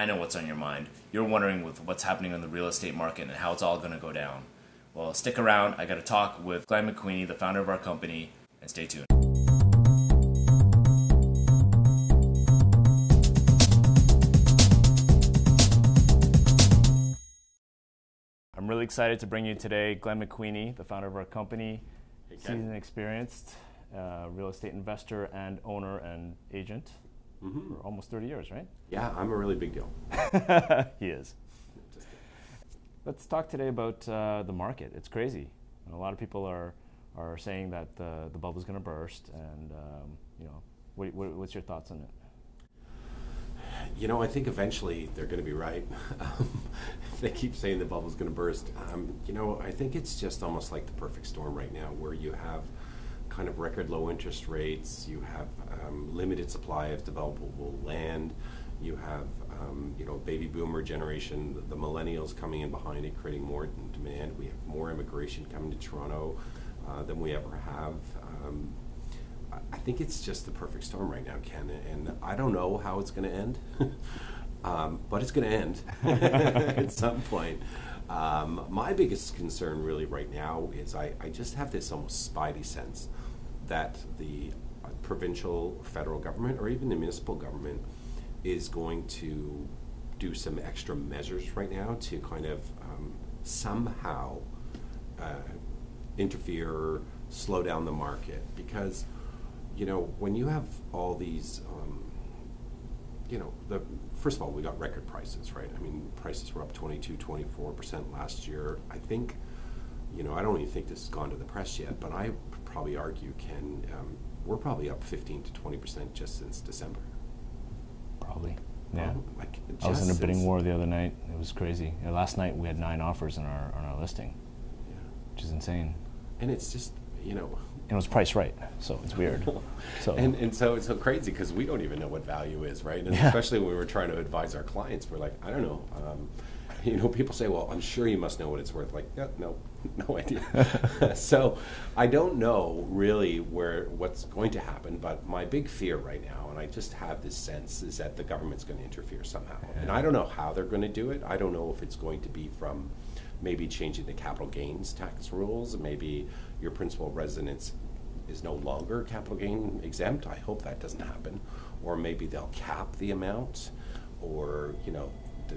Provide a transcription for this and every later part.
I know what's on your mind. You're wondering with what's happening on the real estate market and how it's all going to go down. Well, stick around. I got to talk with Glenn McQueenie, the founder of our company, and stay tuned. I'm really excited to bring you today Glenn McQueenie, the founder of our company, seasoned, experienced real estate investor and owner and agent. Mm-hmm. For almost 30 years, right? Yeah, I'm a really big deal. He is. Let's talk today about the market. It's crazy. And a lot of people are saying that the bubble's going to burst. And you know, what's your thoughts on it? You know, I think eventually they're going to be right. If they keep saying the bubble's going to burst, you know, I think it's just almost like the perfect storm right now, where you have kind of record low interest rates, you have limited supply of developable land, you have you know, baby boomer generation, the millennials coming in behind it, creating more demand. We have more immigration coming to Toronto than we ever have. I think it's just the perfect storm right now, Ken, and I don't know how it's going to end, but it's going to end at some point. My biggest concern really right now is I just have this almost spidey sense that the provincial, federal government, or even the municipal government is going to do some extra measures right now to kind of somehow interfere or slow down the market. Because, you know, when you have all these, you know, first of all, we got record prices, right? I mean, prices were up 22-24% last year. I think, you know, I don't even think this has gone to the press yet, but I probably argue, Ken, we're probably up 15-20% just since December. Probably, yeah. Like, I was in a bidding war the other night. It was crazy. You know, last night we had 9 offers on our listing, yeah, which is insane. And it's just, you know, and it was priced right, so it's weird. So and so it's so crazy because we don't even know what value is, right? And yeah, especially when we were trying to advise our clients, we're like, I don't know. You know, people say, well, I'm sure you must know what it's worth. Like, yeah, no idea. So I don't know really what's going to happen. But my big fear right now, and I just have this sense, is that the government's going to interfere somehow. Yeah. And I don't know how they're going to do it. I don't know if it's going to be from maybe changing the capital gains tax rules, maybe your principal residence is no longer capital gain exempt. I hope that doesn't happen. Or maybe they'll cap the amount, or, you know,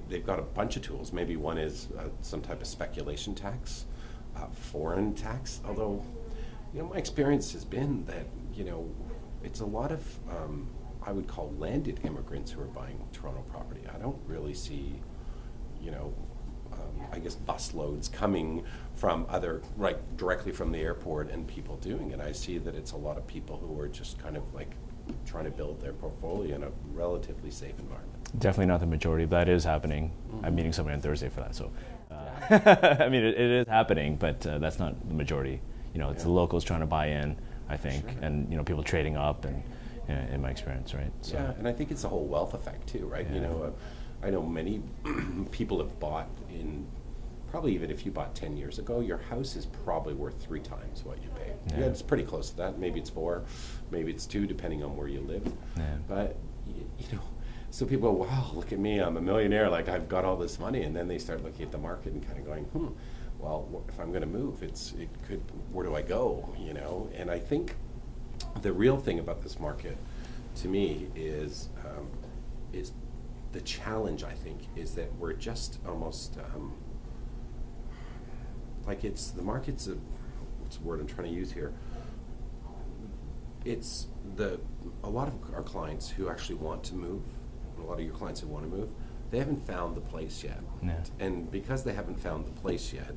they've got a bunch of tools. Maybe one is some type of speculation tax, foreign tax. Although, you know, my experience has been that, you know, it's a lot of, I would call landed immigrants who are buying Toronto property. I don't really see, you know, I guess busloads coming from other, right, directly from the airport and people doing it. I see that it's a lot of people who are just kind of like trying to build their portfolio in a relatively safe environment. Definitely not the majority. That is happening. Mm-hmm. I'm meeting somebody on Thursday for that. So, yeah. I mean, it is happening, but that's not the majority. You know, it's yeah, the locals trying to buy in, I think, sure, and, you know, people trading up, and you know, in my experience, right? So, yeah, and I think it's the whole wealth effect too, right? Yeah. You know, I know many people have bought in, probably even if you bought 10 years ago, your house is probably worth 3 times what you paid. Yeah, yeah, it's pretty close to that. Maybe it's 4, maybe it's 2, depending on where you live. Yeah. But, you know, so people go, wow, look at me, I'm a millionaire, like I've got all this money. And then they start looking at the market and kind of going, well, if I'm going to move, where do I go, you know? And I think the real thing about this market, to me, is the challenge, I think, is that we're just almost like the market's what's the word I'm trying to use here? It's a lot of our clients who actually want to move, and a lot of your clients who want to move, they haven't found the place yet. No. And because they haven't found the place yet,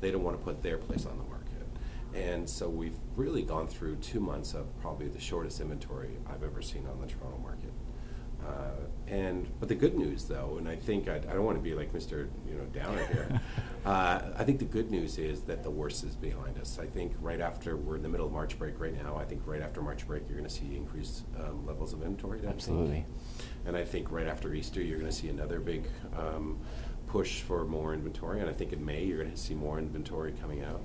they don't want to put their place on the market. And so we've really gone through 2 months of probably the shortest inventory I've ever seen on the Toronto market. But the good news, though, and I think I don't want to be like Mr. Downer here. I think the good news is that the worst is behind us. I think right after we're in the middle of March break right now. I think right after March break you're going to see increased levels of inventory. Absolutely. And I think right after Easter you're going to see another big push for more inventory. And I think in May you're going to see more inventory coming out.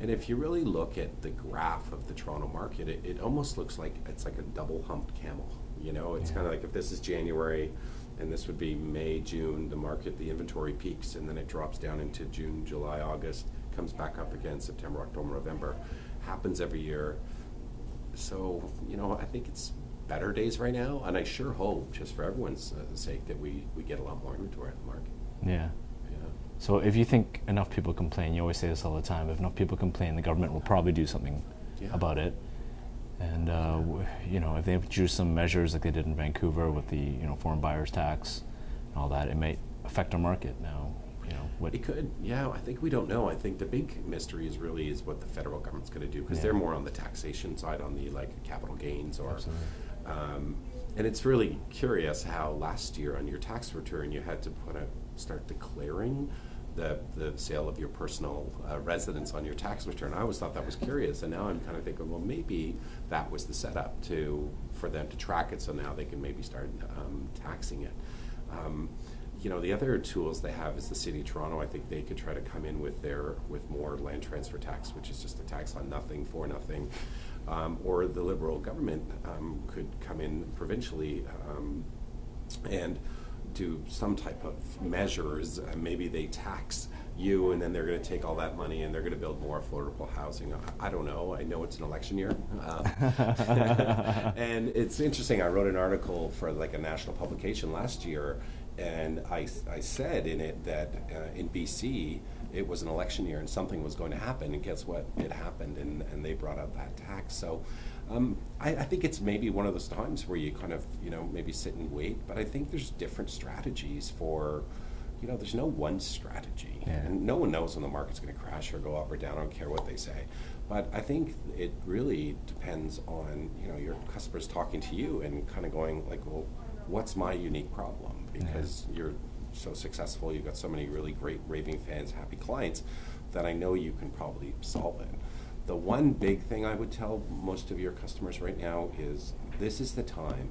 And if you really look at the graph of the Toronto market, it almost looks like it's like a double-humped camel. You know, it's yeah, kind of like if this is January, and this would be May, June, the market, the inventory peaks, and then it drops down into June, July, August, comes back up again, September, October, November. Happens every year. So, you know, I think it's better days right now, and I sure hope, just for everyone's sake, that we get a lot more inventory in the market. Yeah. So if you think enough people complain, you always say this all the time, if enough people complain, the government will probably do something about it. And, you know, if they introduce some measures like they did in Vancouver with the, you know, foreign buyers tax and all that, it may affect our market now, you know. It could, yeah, I think we don't know. I think the big mystery is really is what the federal government's going to do, because they're more on the taxation side, on the, like, capital gains or... and it's really curious how last year on your tax return you had to put a, start declaring the sale of your personal residence on your tax return. I always thought that was curious, and now I'm kind of thinking, well, maybe that was the setup to for them to track it, so now they can maybe start taxing it. You know, the other tools they have is the City of Toronto. I think they could try to come in with their with more land transfer tax, which is just a tax on nothing for nothing. Or the Liberal government could come in provincially and do some type of measures. Maybe they tax you, and then they're going to take all that money and they're going to build more affordable housing. I don't know. I know it's an election year. And it's interesting. I wrote an article for like a national publication last year, and I said in it that in BC, it was an election year and something was going to happen, and guess what? It happened, and they brought up that tax. So I think it's maybe one of those times where you kind of, you know, maybe sit and wait, but I think there's different strategies for, you know, there's no one strategy. Yeah. And no one knows when the market's going to crash or go up or down. I don't care what they say. But I think it really depends on, you know, your customers talking to you and kind of going like, well, what's my unique problem? Because you're so successful, you've got so many really great raving fans, happy clients, that I know you can probably solve it. The one big thing I would tell most of your customers right now is this is the time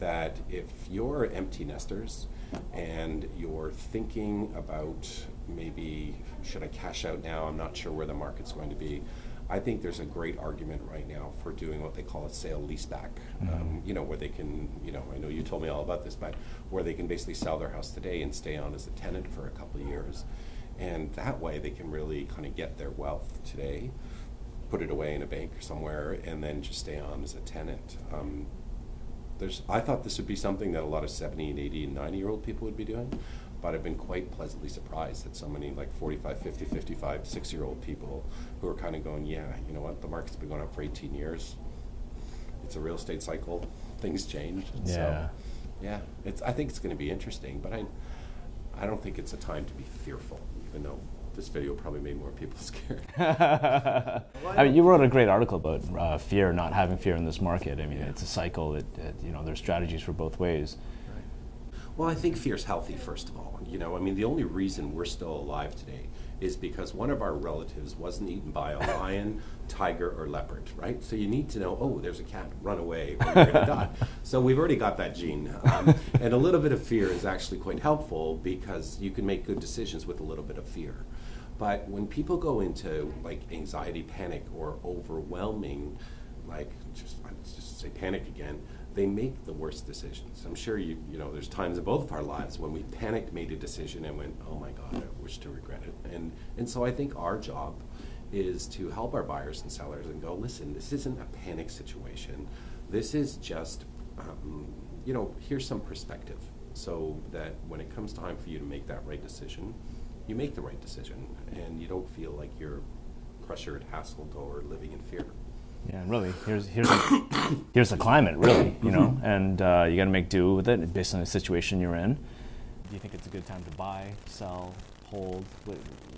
that if you're empty nesters and you're thinking about maybe should I cash out now, I'm not sure where the market's going to be, I think there's a great argument right now for doing what they call a sale leaseback, you know, where they can, you know, I know you told me all about this, but where they can basically sell their house today and stay on as a tenant for a couple of years. And that way they can really kind of get their wealth today, put it away in a bank or somewhere, and then just stay on as a tenant. I thought this would be something that a lot of 70 and 80 and 90-year-old people would be doing, but I've been quite pleasantly surprised that so many like 45, 50, 55, 6-year-old people who are kind of going, yeah, you know what, the market's been going up for 18 years. It's a real estate cycle. Things change. Yeah. So, yeah, I think it's going to be interesting, but I don't think it's a time to be fearful, even though this video probably made more people scared. I mean, you wrote a great article about fear, not having fear in this market. I mean, it's a cycle that, you know, there's strategies for both ways. Well, I think fear's healthy, first of all. You know, I mean, the only reason we're still alive today is because one of our relatives wasn't eaten by a lion, tiger, or leopard, right? So you need to know, oh, there's a cat, run away, or you're gonna die. So we've already got that gene. And a little bit of fear is actually quite helpful because you can make good decisions with a little bit of fear. But when people go into like anxiety, panic, or overwhelming, like just say panic again, they make the worst decisions. I'm sure you know, there's times in both of our lives when we panicked, made a decision, and went, oh my God, I wish to regret it. And so I think our job is to help our buyers and sellers and go, listen, this isn't a panic situation. This is just, you know, here's some perspective so that when it comes time for you to make that right decision, you make the right decision and you don't feel like you're pressured, hassled, or living in fear. Yeah, and really, here's the climate, really, you know, and you got to make do with it based on the situation you're in. Do you think it's a good time to buy, sell, hold?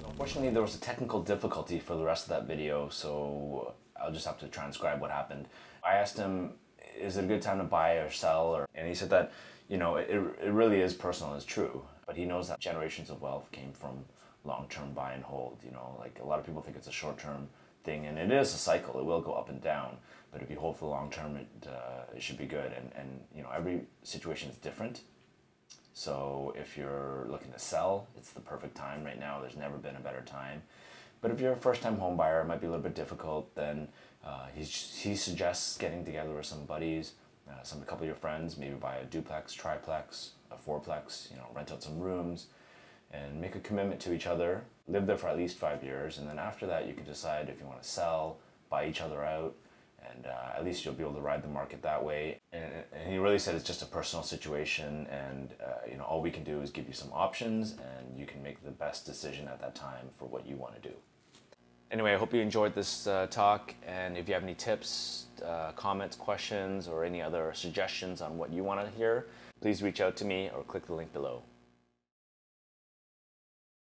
Unfortunately, there was a technical difficulty for the rest of that video, so I'll just have to transcribe what happened. I asked him, is it a good time to buy or sell? And he said that, you know, it really is personal, it's true, but he knows that generations of wealth came from long-term buy and hold, you know, like a lot of people think it's a short-term thing, and it is a cycle, it will go up and down, but if you hold for the long term, it should be good, and you know, every situation is different, so if you're looking to sell, it's the perfect time right now, there's never been a better time, but if you're a first-time home buyer, it might be a little bit difficult, then he suggests getting together with some buddies, a couple of your friends, maybe buy a duplex, triplex, a fourplex, rent out some rooms, and make a commitment to each other, live there for at least 5 years, and then after that you can decide if you want to sell, buy each other out, and at least you'll be able to ride the market that way. And he really said it's just a personal situation, and all we can do is give you some options, and you can make the best decision at that time for what you want to do. Anyway, I hope you enjoyed this talk, and if you have any tips, comments, questions, or any other suggestions on what you want to hear, please reach out to me or click the link below.